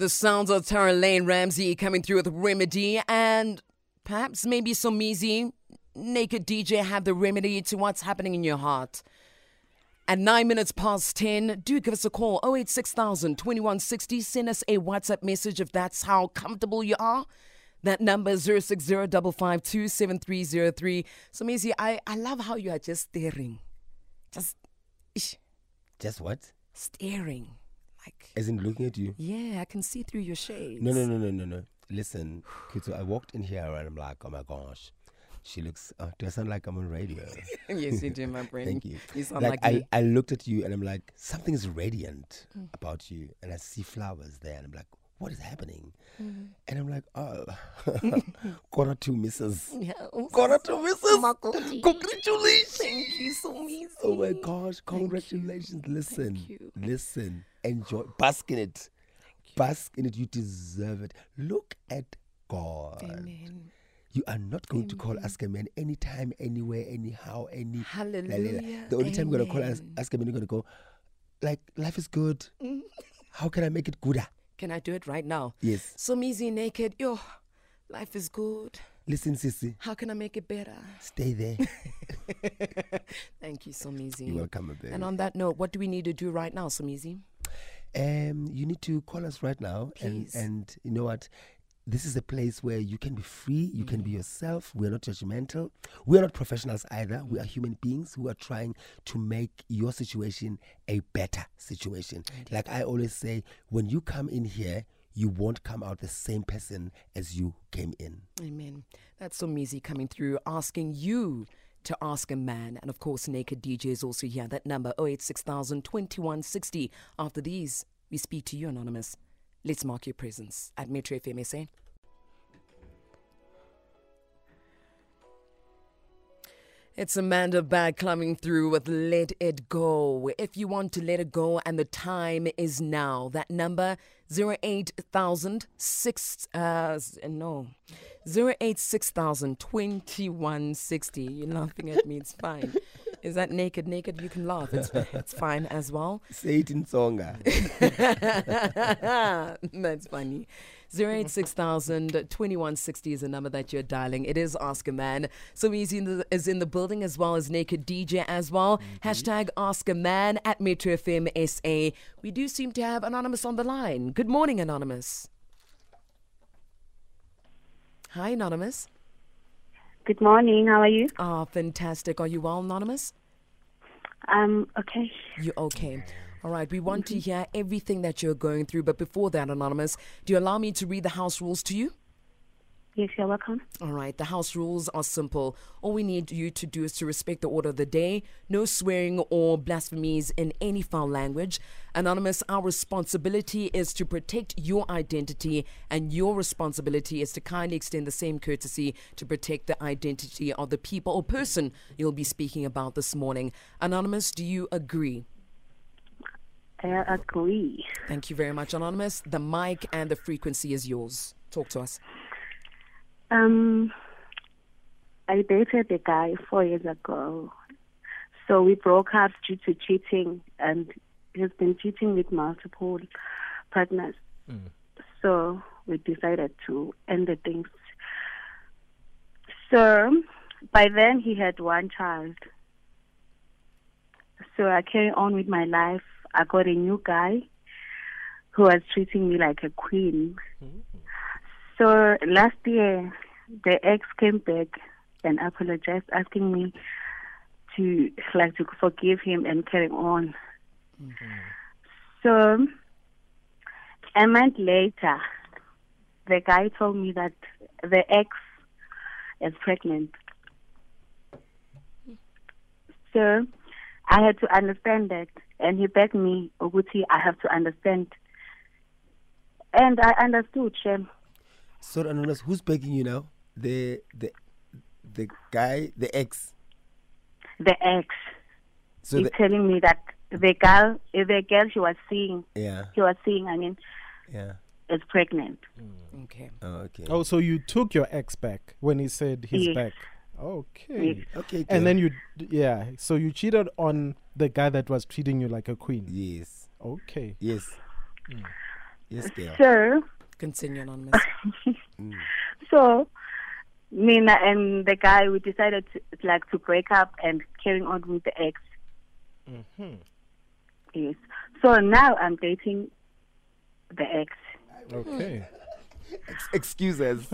The sounds of Tara Lane Ramsey coming through with Remedy, and perhaps maybe Somizi, Naked DJ, have the remedy to what's happening in your heart. At 9 minutes past 10, do give us a call, 086,000 2160. Send us a WhatsApp message if that's how comfortable you are. That number is 060-552-7303. Somizi, I love how you are just staring. Just what? Staring. Like, as in looking at you? Yeah, I can see through your shades. No. Listen, Kutso, I walked in here and I'm like, oh my gosh. She looks, do I sound like I'm on radio? Yes, you do, my brain. Thank you. You sound like I looked at you and I'm like, something is radiant about you. And I see flowers there and I'm like, what is happening? Mm-hmm. And I'm like, oh, quarter to missus. Yeah, quarter to missus. Congratulations. Thank you so much. Oh my gosh, congratulations. Listen, enjoy, bask in it. Bask in it, you deserve it. Look at God. Amen. You are not going to call Ask A Man anytime, anywhere, anyhow, any. Hallelujah. The only time you're going to call Ask A Man, you're going to go, like, life is good. How can I make it gooder? Can I do it right now? Yes. Somizi, Naked. Yo, life is good. Listen, Sissy. How can I make it better? Stay there. Thank you, Somizi. You're welcome, baby. And on that note, what do we need to do right now, Somizi? You need to call us right now. Please. And you know what? This is a place where you can be free. You can be yourself. We're not judgmental. We're not professionals either. We are human beings who are trying to make your situation a better situation. Indeed. Like I always say, when you come in here, you won't come out the same person as you came in. Amen. That's Somizi coming through, asking you to ask a man. And of course, Naked DJ is also here. That number, 086,000 2160. After these, we speak to you, Anonymous. Let's mark your presence at Metro FM SA. It's Amanda Bag climbing through with Let It Go. If you want to let it go, and the time is now. That number 086,000 2160. You're laughing at me. It's fine. Is that naked? You can laugh. It's fine as well. Say it in Songa. That's funny. 086,000 2160 is the number that you're dialing. It is Ask A Man. Somizi is in the building, as well as Naked DJ as well. Mm-hmm. # Ask A Man at Metro FM SA. We do seem to have Anonymous on the line. Good morning, Anonymous. Hi, Anonymous. Good morning. How are you? Oh, fantastic. Are you well, Anonymous? Okay. You're okay. All right. We want to hear everything that you're going through. But before that, Anonymous, do you allow me to read the house rules to you? Yes, you're welcome. All right. The house rules are simple. All we need you to do is to respect the order of the day. No swearing or blasphemies in any foul language. Anonymous, our responsibility is to protect your identity, and your responsibility is to kindly extend the same courtesy to protect the identity of the people or person you'll be speaking about this morning. Anonymous, do you agree? I agree. Thank you very much, Anonymous. The mic and the frequency is yours. Talk to us. I dated a guy 4 years ago. So we broke up due to cheating, and he's been cheating with multiple partners. So we decided to end the things. So by then he had one child. So I carried on with my life. I got a new guy who was treating me like a queen. So last year, the ex came back and apologized, asking me to forgive him and carry on. So a month later, the guy told me that the ex is pregnant. So I had to understand that, and he begged me, Oguti, I have to understand. And I understood, Shem. So, Anonymous, who's begging you now? The guy, the ex? The ex. So he's telling me that the girl she was seeing, is pregnant. Okay. Oh, okay. Oh, so you took your ex back when he said he's back. Okay. Yes. Okay. And then so you cheated on the guy that was treating you like a queen. Yes. Okay. Yes. Yes, girl. So continue on, Miss. So Nina and the guy, we decided to, like, to break up and carrying on with the ex. Mm-hmm. Yes. So now I'm dating the ex. Okay. Excuse us.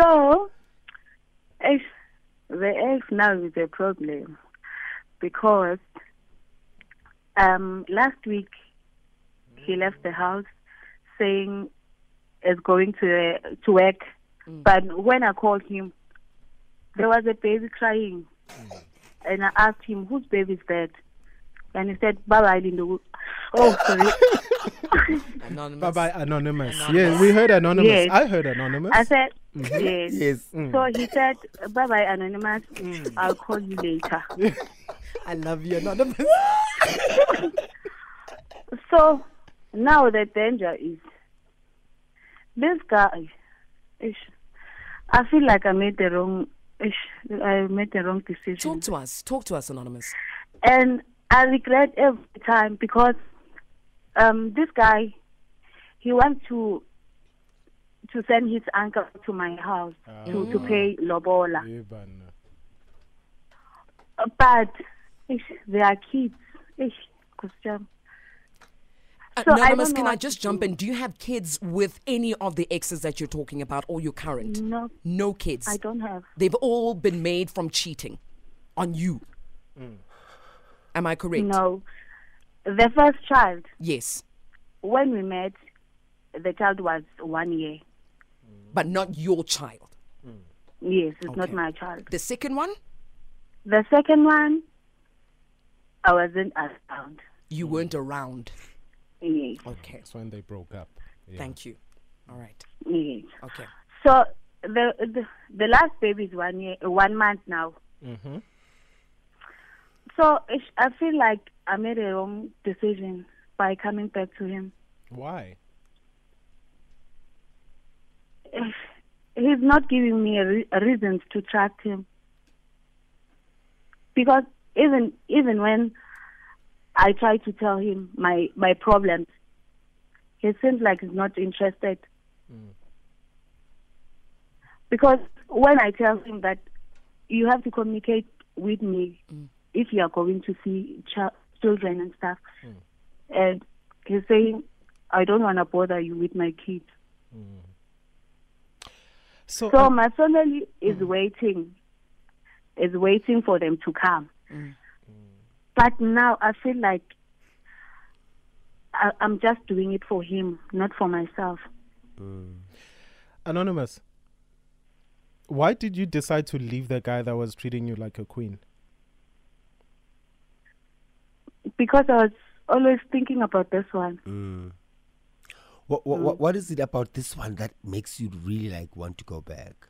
So the ex now is a problem because last week he left the house saying is going to work, but when I called him, there was a baby crying, and I asked him, whose baby is that? And he said, Baba, I didn't know. Oh, sorry. Anonymous. Baba, anonymous. Yes, we heard anonymous. Yes. I heard anonymous. I said, yes. Yes. Mm. So he said, Baba, anonymous. Mm. I'll call you later. I love you, anonymous. So now the danger is, this guy, I feel like I made the wrong decision. Talk to us, anonymous. And I regret every time because this guy, he wants to send his uncle to my house to pay lobola. But they are kids. So anonymous, can I just jump in? Do you have kids with any of the exes that you're talking about or your current? No. No kids? I don't have. They've all been made from cheating on you. Mm. Am I correct? No. The first child. Yes. When we met, the child was 1 year. But not your child? Mm. Yes, it's okay. Not my child. The second one? The second one, I wasn't around. You weren't around? Yes. Okay. That's when they broke up. Yeah. Thank you. All right. Yes. Okay. So the last baby is 1 month now. Mm-hmm. So I feel like I made a wrong decision by coming back to him. Why? He's not giving me a reason to trust him. Because even when I try to tell him my problems, he seems like he's not interested. Mm. Because when I tell him that you have to communicate with me if you are going to see children and stuff, and he's saying, I don't want to bother you with my kids. Mm. So my family is waiting for them to come. Mm. But now I feel like I'm just doing it for him, not for myself. Mm. Anonymous, why did you decide to leave the guy that was treating you like a queen? Because I was always thinking about this one. Mm. What is it about this one that makes you really want to go back?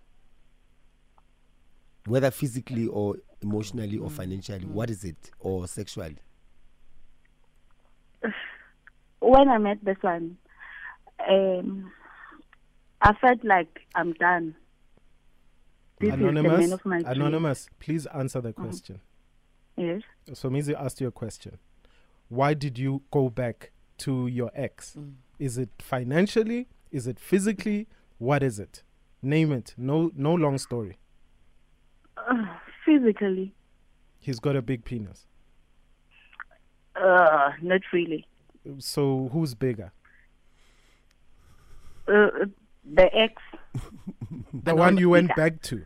Whether physically or emotionally or financially, what is it? Or sexually? When I met this one, I felt like I'm done. This Anonymous, is the man of my dreams. Anonymous, please answer the question. Yes. Somizi asked you a question. Why did you go back to your ex? Mm. Is it financially? Is it physically? What is it? Name it. No long story. Physically. He's got a big penis. Not really. So who's bigger? The ex. The one you went back to?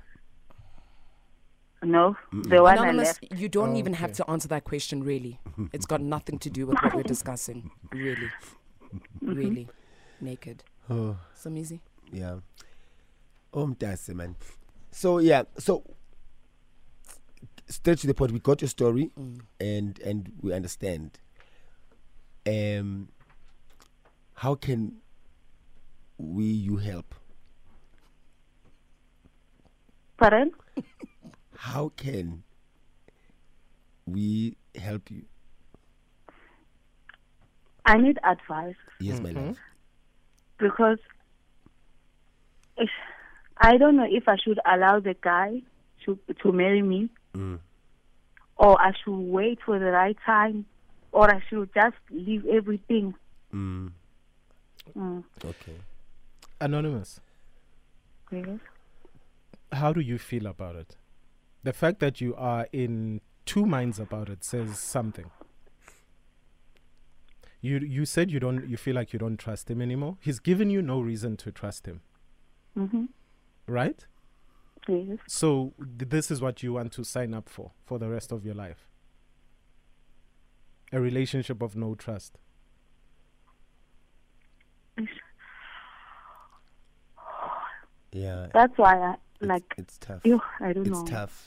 No, the one I left. You don't even have to answer that question, really. It's got nothing to do with what we're discussing, really. Mm-hmm. Really. Naked. Oh. Somizi? Yeah. Mtase, man. So, yeah, so... straight to the point, we got your story and we understand. How can you help? Pardon? How can we help you? I need advice. Yes, my love. Because I don't know if I should allow the guy to marry me. Mm. Or I should wait for the right time, or I should just leave everything. Mm. Mm. Okay. Anonymous. Yes. How do you feel about it? The fact that you are in two minds about it says something. You said you feel like you don't trust him anymore. He's given you no reason to trust him. Mm-hmm. Right? Yes. So this is what you want to sign up for the rest of your life. A relationship of no trust. Yeah. That's why it's tough.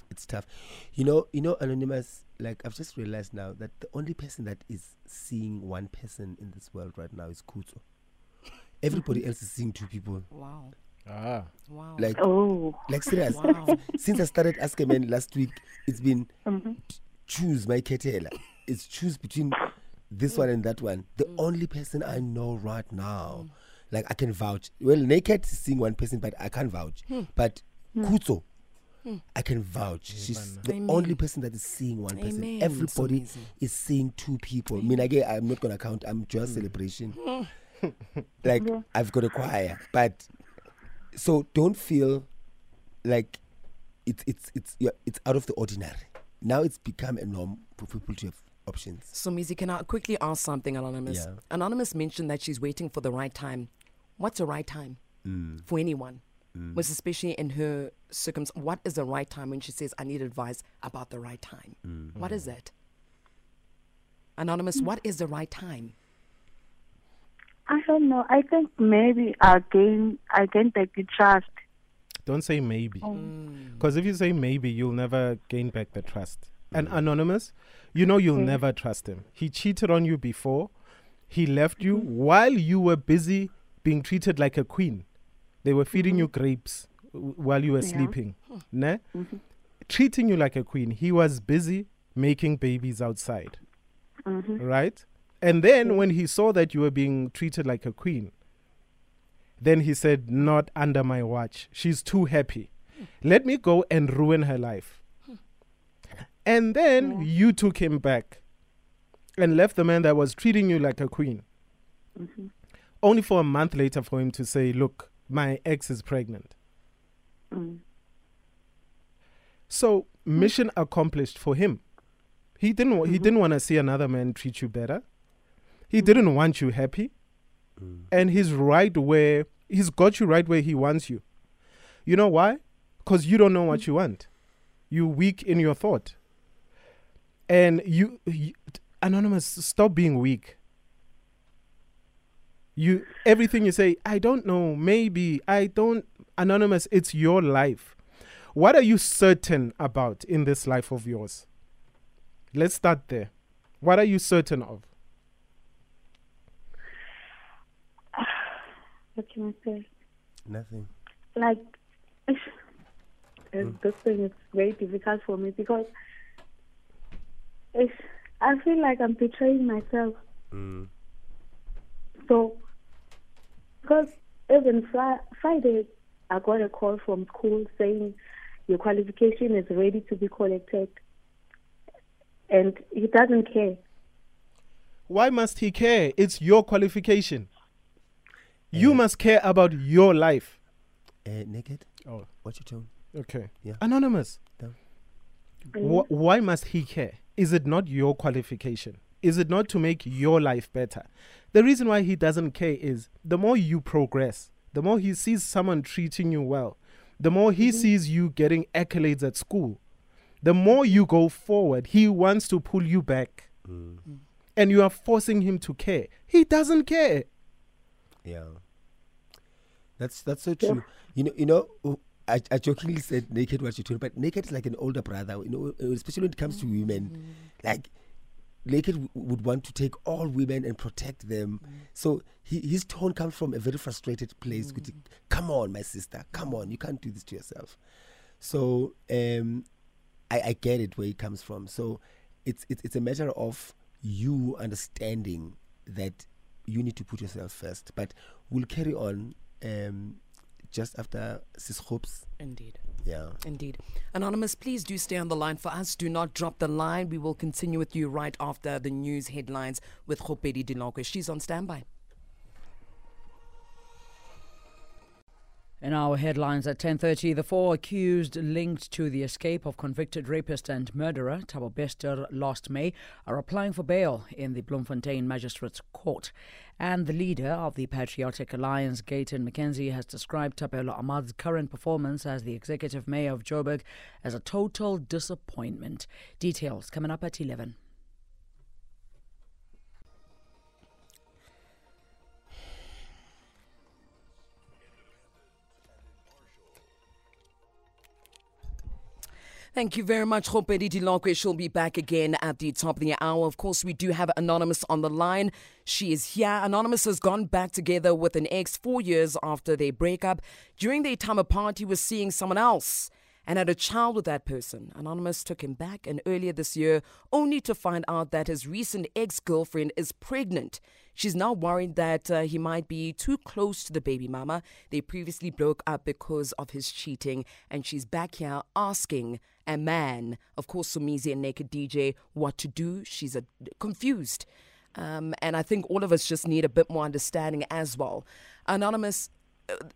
It's tough. You know, Anonymous, like, I've just realized now that the only person that is seeing one person in this world right now is Kutso. Everybody else is seeing two people. Wow. Ah. Wow. Like, oh. Like, serious. Wow. Since I started Ask A Man last week, it's been choose my ketela. It's choose between this one and that one. The only person I know right now, like, I can vouch. Well, Naked is seeing one person, but I can't vouch. But Kutso, I can vouch. She's the only person that is seeing one person. Everybody is seeing two people. I mean, again, I'm not going to count. I'm just celebration. Like, I've got a choir. But, so don't feel like it's out of the ordinary. Now it's become a norm for people to have options. So, Mizi, can I quickly ask something, Anonymous? Yeah. Anonymous mentioned that she's waiting for the right time. What's the right time for anyone? Mm. Most especially in her circumstance. What is the right time when she says, I need advice about the right time? Mm. What is that? Anonymous, what is the right time? I don't know. I think maybe I can take the trust. Don't say maybe. Because if you say maybe, you'll never gain back the trust. And Anonymous, you know you'll never trust him. He cheated on you before. He left you while you were busy being treated like a queen. They were feeding you grapes while you were sleeping. Ne? Mm-hmm. Treating you like a queen. He was busy making babies outside. Mm-hmm. Right? And then when he saw that you were being treated like a queen, then he said, not under my watch. She's too happy. Let me go and ruin her life. And then you took him back and left the man that was treating you like a queen. Mm-hmm. Only for a month later for him to say, look, my ex is pregnant. Mm. So mission accomplished for him. He didn't want to see another man treat you better. He didn't want you happy. Mm. And he's got you right where he wants you. You know why? Because you don't know what you want. You're weak in your thought. And you Anonymous, stop being weak. Everything you say, I don't know, maybe, I don't. Anonymous, it's your life. What are you certain about in this life of yours? Let's start there. What are you certain of? What can I say? Nothing. Like, this thing is very difficult for me because I feel like I'm betraying myself. Mm. So, because even Friday, I got a call from school saying your qualification is ready to be collected. And he doesn't care. Why must he care? It's your qualification. You must care about your life. Naked? Oh. What you doing? Okay. Yeah. Anonymous. No. Why must he care? Is it not your qualification? Is it not to make your life better? The reason why he doesn't care is the more you progress, the more he sees someone treating you well, the more he sees you getting accolades at school, the more you go forward, he wants to pull you back. Mm. Mm. And you are forcing him to care. He doesn't care. Yeah. That's so true. Yeah. You know, I jokingly said Naked what you told, but Naked is like an older brother, you know, especially when it comes to women. Like, Naked would want to take all women and protect them. Mm. So his tone comes from a very frustrated place. Mm. Come on, my sister. Come on. You can't do this to yourself. So I get it where it comes from. So it's a matter of you understanding that you need to put yourself first. But we'll carry on just after Sis Hopes. Indeed. Yeah. Indeed. Anonymous, please do stay on the line for us. Do not drop the line. We will continue with you right after the news headlines with Gopedi Delonco. She's on standby. In our headlines at 10:30, the four accused linked to the escape of convicted rapist and murderer Thabo Bester last May are applying for bail in the Bloemfontein Magistrates Court. And the leader of the Patriotic Alliance, Gayton McKenzie, has described Thapelo Ahmad's current performance as the executive mayor of Joburg as a total disappointment. Details coming up at 11. Thank you very much, Gopedi Delonco. She'll be back again at the top of the hour. Of course, we do have Anonymous on the line. She is here. Anonymous has gone back together with an ex 4 years after their breakup. During their time apart, he was seeing someone else and had a child with that person. Anonymous took him back, and earlier this year, only to find out that his recent ex-girlfriend is pregnant. She's now worried that he might be too close to the baby mama. They previously broke up because of his cheating, and she's back here asking a man, of course Somizi and Naked DJ, what to do. She's confused. And I think all of us just need a bit more understanding as well. Anonymous,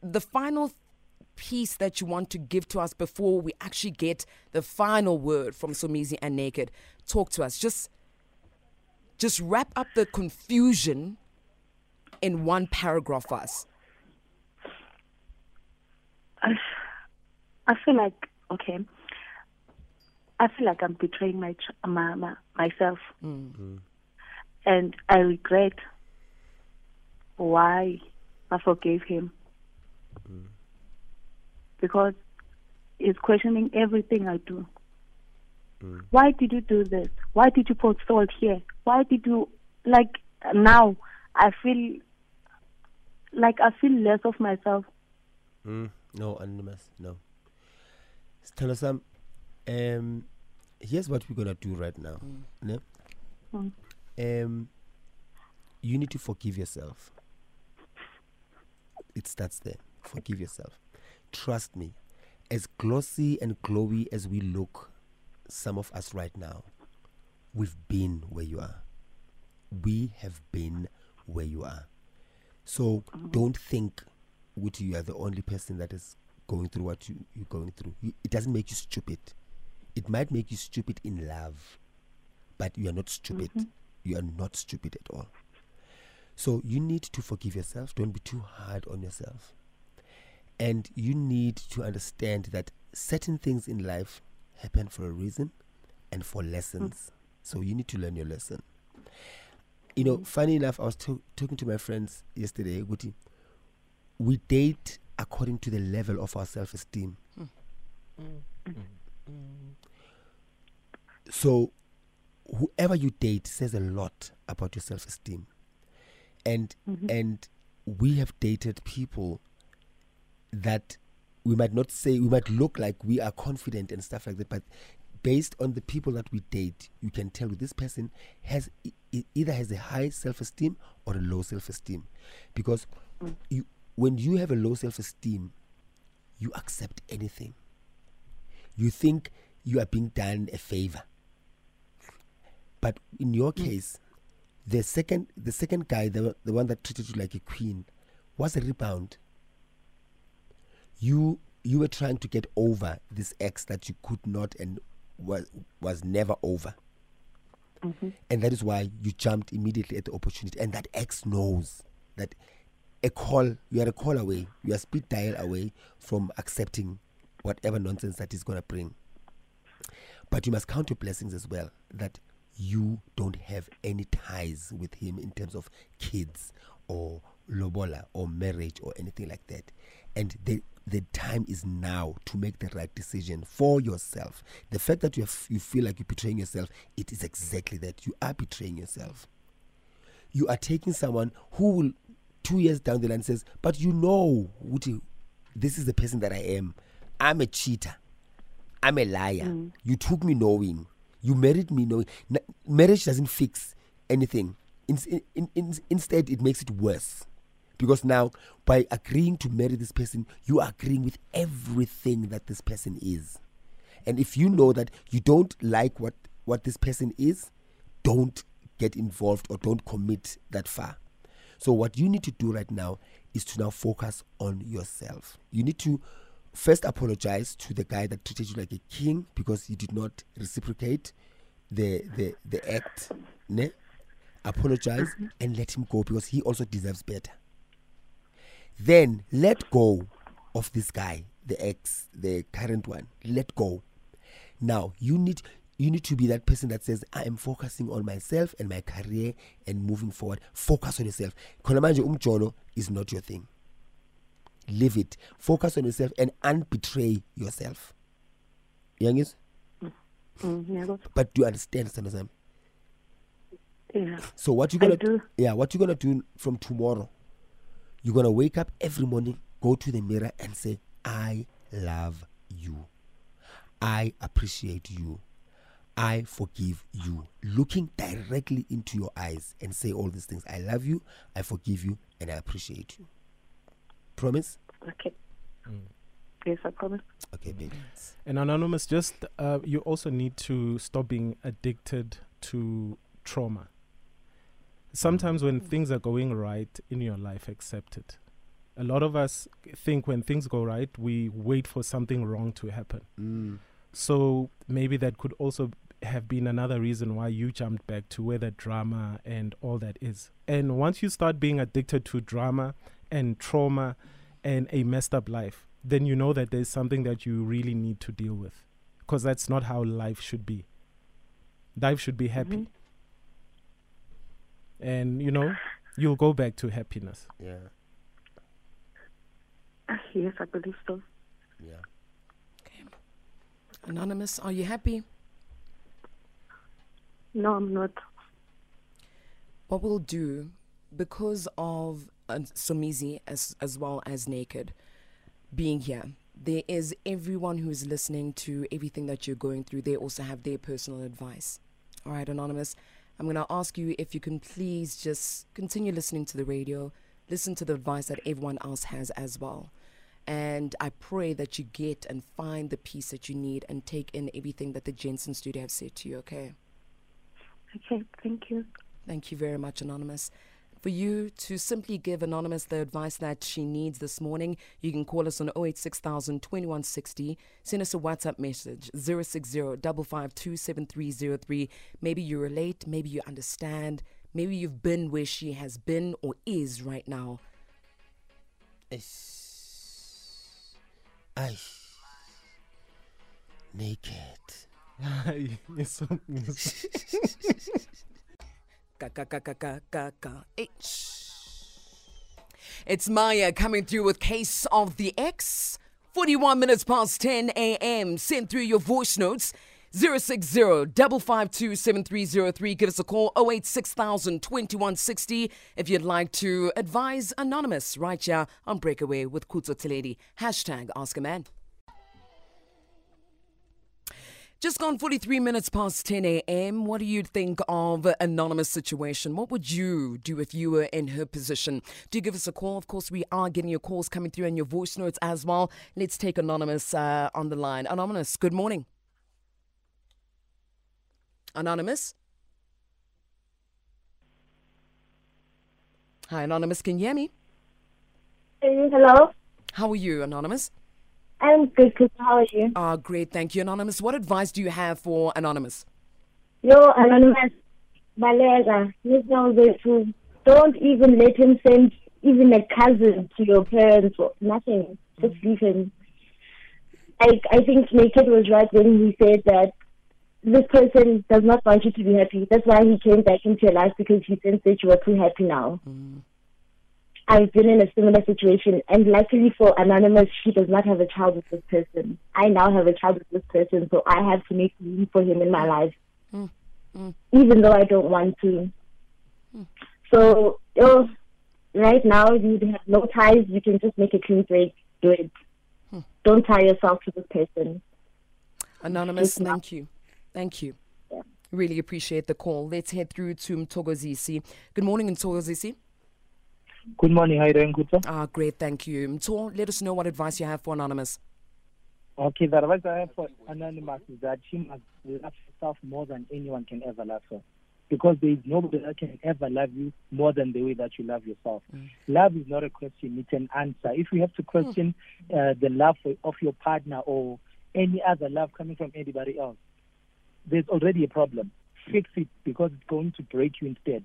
the final piece that you want to give to us before we actually get the final word from Somizi and Naked. Talk to us. Just wrap up the confusion in one paragraph for us. I feel like, okay, I feel like I'm betraying myself. Mm-hmm. And I regret why I forgave him. Mm-hmm. Because he's questioning everything I do. Mm. Why did you do this? Why did you put salt here? Why did you, like, now I feel less of myself. Mm. No, Anonymous, no. Stanasam, here's what we're going to do right now. Mm. No? Mm. You need to forgive yourself. It starts there. Forgive yourself. Trust me, as glossy and glowy as we look, some of us right now, we've been where you are. We have been where you are. So don't think that you are the only person that is going through what you're going through. It doesn't make you stupid. It might make you stupid in love, but you are not stupid. Mm-hmm. You are not stupid at all. So you need to forgive yourself. Don't be too hard on yourself. And you need to understand that certain things in life happen for a reason and for lessons. Mm. So you need to learn your lesson. You know, funny enough, I was talking to my friends yesterday. We date according to the level of our self-esteem. Mm. Mm. Mm. So whoever you date says a lot about your self-esteem. And we have dated people that we might not say, we might look like we are confident and stuff like that, but based on the people that we date, you can tell this person has either has a high self-esteem or a low self-esteem, because when you have a low self-esteem, you accept anything. You think you are being done a favor, but in your case, the second guy, the one that treated you like a queen, was a rebound. You were trying to get over this ex that you could not and was never over. Mm-hmm. And that is why you jumped immediately at the opportunity. And that ex knows that you are a call away, you are speed dial away from accepting whatever nonsense that is going to bring. But you must count your blessings as well, that you don't have any ties with him in terms of kids or lobola or marriage or anything like that. And the time is now to make the right decision for yourself. The fact that you feel like you're betraying yourself, it is exactly that. You are betraying yourself. You are taking someone who will, 2 years down the line, says, but you know, Uti, this is the person that I am. I'm a cheater. I'm a liar. Mm. You took me knowing. You married me knowing. Marriage doesn't fix anything. Instead, it makes it worse. Because now, by agreeing to marry this person, you are agreeing with everything that this person is. And if you know that you don't like what this person is, don't get involved or don't commit that far. So what you need to do right now is to now focus on yourself. You need to first apologize to the guy that treated you like a king because he did not reciprocate the act. Ne? Apologize and let him go, because he also deserves better. Then let go of this guy, the ex, the current one. Let go. Now you need to be that person that says, I am focusing on myself and my career and moving forward. Focus on yourself. Konamanje umjolo is not your thing. Leave it. Focus on yourself and unbetray yourself. Youngest? But do you understand? Yeah. So what you gonna do? Yeah, what you gonna do from tomorrow? You're gonna wake up every morning, go to the mirror and say, I love you. I appreciate you. I forgive you. Looking directly into your eyes and say all these things. I love you, I forgive you, and I appreciate you. Promise? Okay. Yes, I promise. Okay, baby. And Anonymous, just you also need to stop being addicted to trauma. Sometimes when things are going right in your life, accept it. A lot of us think when things go right, we wait for something wrong to happen. So maybe that could also have been another reason why you jumped back to where the drama and all that is. And once you start being addicted to drama and trauma and a messed up life, then you know that there's something that you really need to deal with, because that's not how life should be. Life should be happy. And, you know, you'll go back to happiness. Yeah. Yes, I believe so. Yeah. Okay. Anonymous, are you happy? No, I'm not. What we'll do, because of Somizi as well as Naked being here, there is everyone who is listening to everything that you're going through. They also have their personal advice. All right, Anonymous. I'm going to ask you if you can please just continue listening to the radio, listen to the advice that everyone else has as well. And I pray that you get and find the peace that you need and take in everything that the Jensen Studio have said to you, okay? Okay, thank you. Thank you very much, Anonymous. For you to simply give Anonymous the advice that she needs this morning, you can call us on 086000 2160. Send us a WhatsApp message, 060 552 7303. Maybe you relate, maybe you understand, maybe you've been where she has been or is right now. Naked. It's Maya coming through with Case of the X. 41 minutes past 10 a.m. Send through your voice notes. 060 552 7303. Give us a call. 086000 2160 if you'd like to advise Anonymous right here on Breakaway with Kutso Tiledi. Hashtag Ask A Man. Just gone 43 minutes past 10 a.m. What do you think of Anonymous' situation? What would you do if you were in her position? Do give us a call. Of course, we are getting your calls coming through and your voice notes as well. Let's take Anonymous on the line. Anonymous, good morning. Anonymous? Hi, Anonymous. Can you hear me? Hello. How are you, Anonymous? I'm good, Kutso. How are you? Ah, great. Thank you, Anonymous. What advice do you have for Anonymous? Yo, Anonymous, Balega, don't even let him send even a cousin to your parents or nothing. Just leave him. I think Naked was right when he said that this person does not want you to be happy. That's why he came back into your life, because he thinks that you are too happy now. I've been in a similar situation, and luckily for Anonymous, she does not have a child with this person. I now have a child with this person, so I have to make room for him in my life, even though I don't want to. So, right now, you have no ties. You can just make a clean break. Do it. Don't tie yourself to this person. Anonymous, thank you. Thank you. Yeah. Really appreciate the call. Let's head through to Mthokozisi. Good morning, Mthokozisi. Good morning. How are you doing, Kutso? Great, thank you. Mtho, let us know what advice you have for Anonymous. Okay, the advice I have for Anonymous is that she must love herself more than anyone can ever love her. Because there is nobody that can ever love you more than the way that you love yourself. Mm. Love is not a question, it's an answer. If you have to question the love of your partner or any other love coming from anybody else, there's already a problem. Fix it, because it's going to break you instead.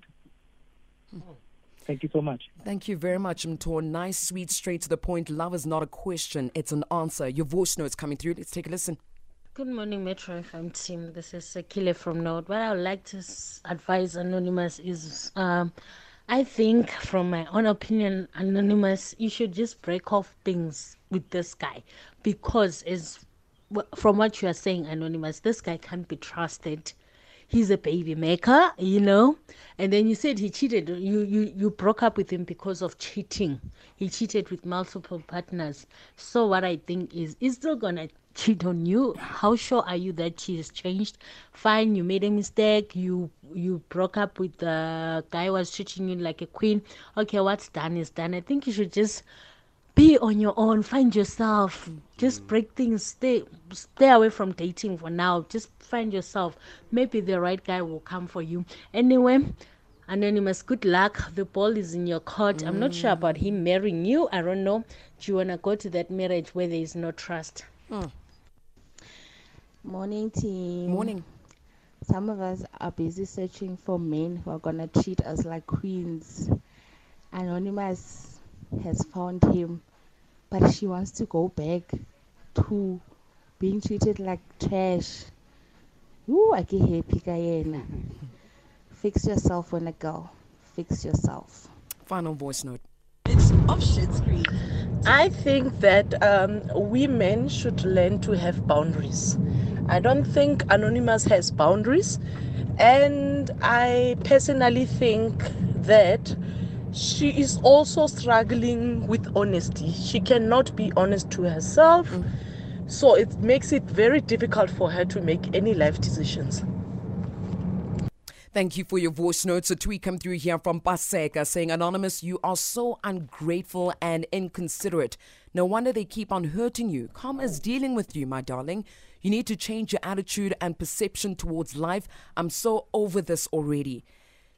Mm. Thank you so much. Thank you very much, Mtho. Nice, sweet, straight to the point. Love is not a question, it's an answer. Your voice note's coming through. Let's take a listen. Good morning, Metro FM team. This is Sekile from Node. What I would like to advise Anonymous is, I think, from my own opinion, Anonymous, you should just break off things with this guy. Because from what you are saying, Anonymous, this guy can't be trusted. He's a baby maker, you know. And then you said he cheated. You broke up with him because of cheating. He cheated with multiple partners. So what I think is, he's still going to cheat on you. How sure are you that she has changed? Fine, you made a mistake. You broke up with the guy who was treating you like a queen. Okay, what's done is done. I think you should just be on your own. Find yourself. Just break things. Stay away from dating for now. Just find yourself. Maybe the right guy will come for you. Anyway, Anonymous, good luck. The ball is in your court. I'm not sure about him marrying you. I don't know. Do you want to go to that marriage where there is no trust? Mm. Morning, team. Morning. Some of us are busy searching for men who are gonna treat us like queens. Anonymous has found him, but she wants to go back to being treated like trash. Ooh, I get happy, Gayena. Fix yourself, when a girl. Fix yourself. Final voice note. It's off shit screen. I think that women should learn to have boundaries. I don't think Anonymous has boundaries, and I personally think that she is also struggling with honesty. She cannot be honest to herself, so it makes it very difficult for her to make any life decisions. Thank you for your voice notes. A tweet come through here from Paseka saying, Anonymous, you are so ungrateful and inconsiderate. No wonder they keep on hurting you. Karma's dealing with you, my darling. You need to change your attitude and perception towards life. I'm so over this already.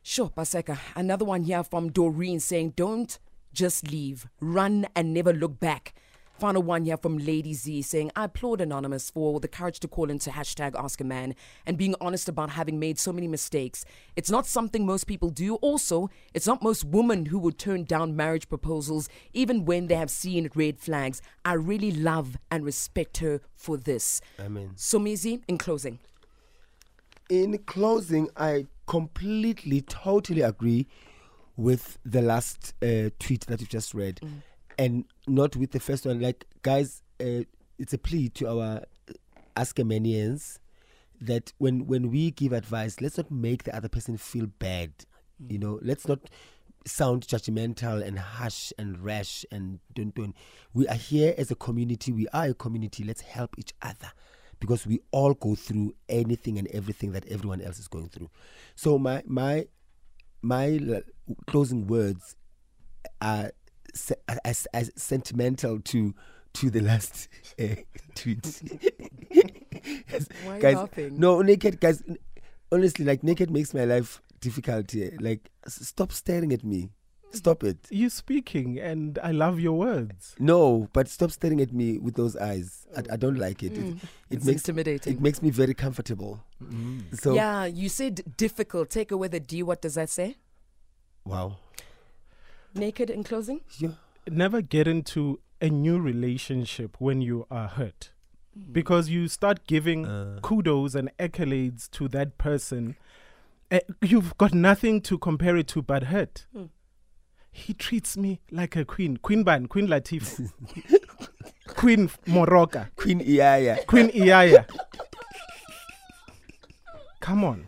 Sure, Paseka. Another one here from Doreen saying, don't just leave. Run and never look back. Final one here from Lady Z saying, I applaud Anonymous for the courage to call into #AskAMan and being honest about having made so many mistakes. It's not something most people do. Also, it's not most women who would turn down marriage proposals even when they have seen red flags. I really love and respect her for this. Amen. Somizi, in closing. In closing, I completely, totally agree with the last tweet that you just read. Mm. And not with the first one. Like, guys, it's a plea to our Ask A Manians that when we give advice, let's not make the other person feel bad. Mm. You know, let's not sound judgmental and harsh and rash and don't. We are here as a community. We are a community. Let's help each other, because we all go through anything and everything that everyone else is going through. So my closing words are as sentimental to the last tweet. Yes. Why guys, laughing? No, Naked, guys, honestly, like, Naked makes my life difficult here. Like, stop staring at me. Stop it. You're speaking and I love your words. No, but stop staring at me with those eyes. I don't like it. It's makes, intimidating. It makes me very comfortable. Mm. So, yeah, you said difficult. Take away the D. What does that say? Wow. Naked, in closing? Yeah. Never get into a new relationship when you are hurt. Because you start giving kudos and accolades to that person. You've got nothing to compare it to but hurt. Mm. He treats me like a queen. Queen Ban, Queen Latifah. Queen Moroka. Queen Iaya. Queen Iaya. Come on.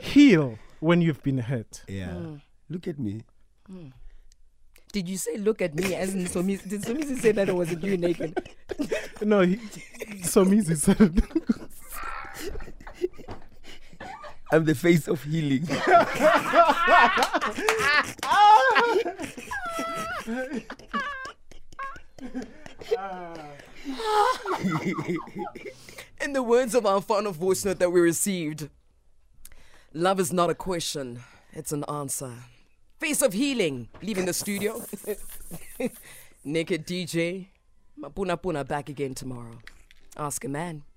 Heal when you've been hurt. Yeah. Mm. Look at me. Mm. Did you say look at me as in Somizi? Did Somizi say that, or was it you, Naked? No, Somizi said I'm the face of healing. In the words of our final voice note that we received, love is not a question, it's an answer. Face of healing, leaving the studio. Naked DJ, Mapuna Puna back again tomorrow. Ask a Man.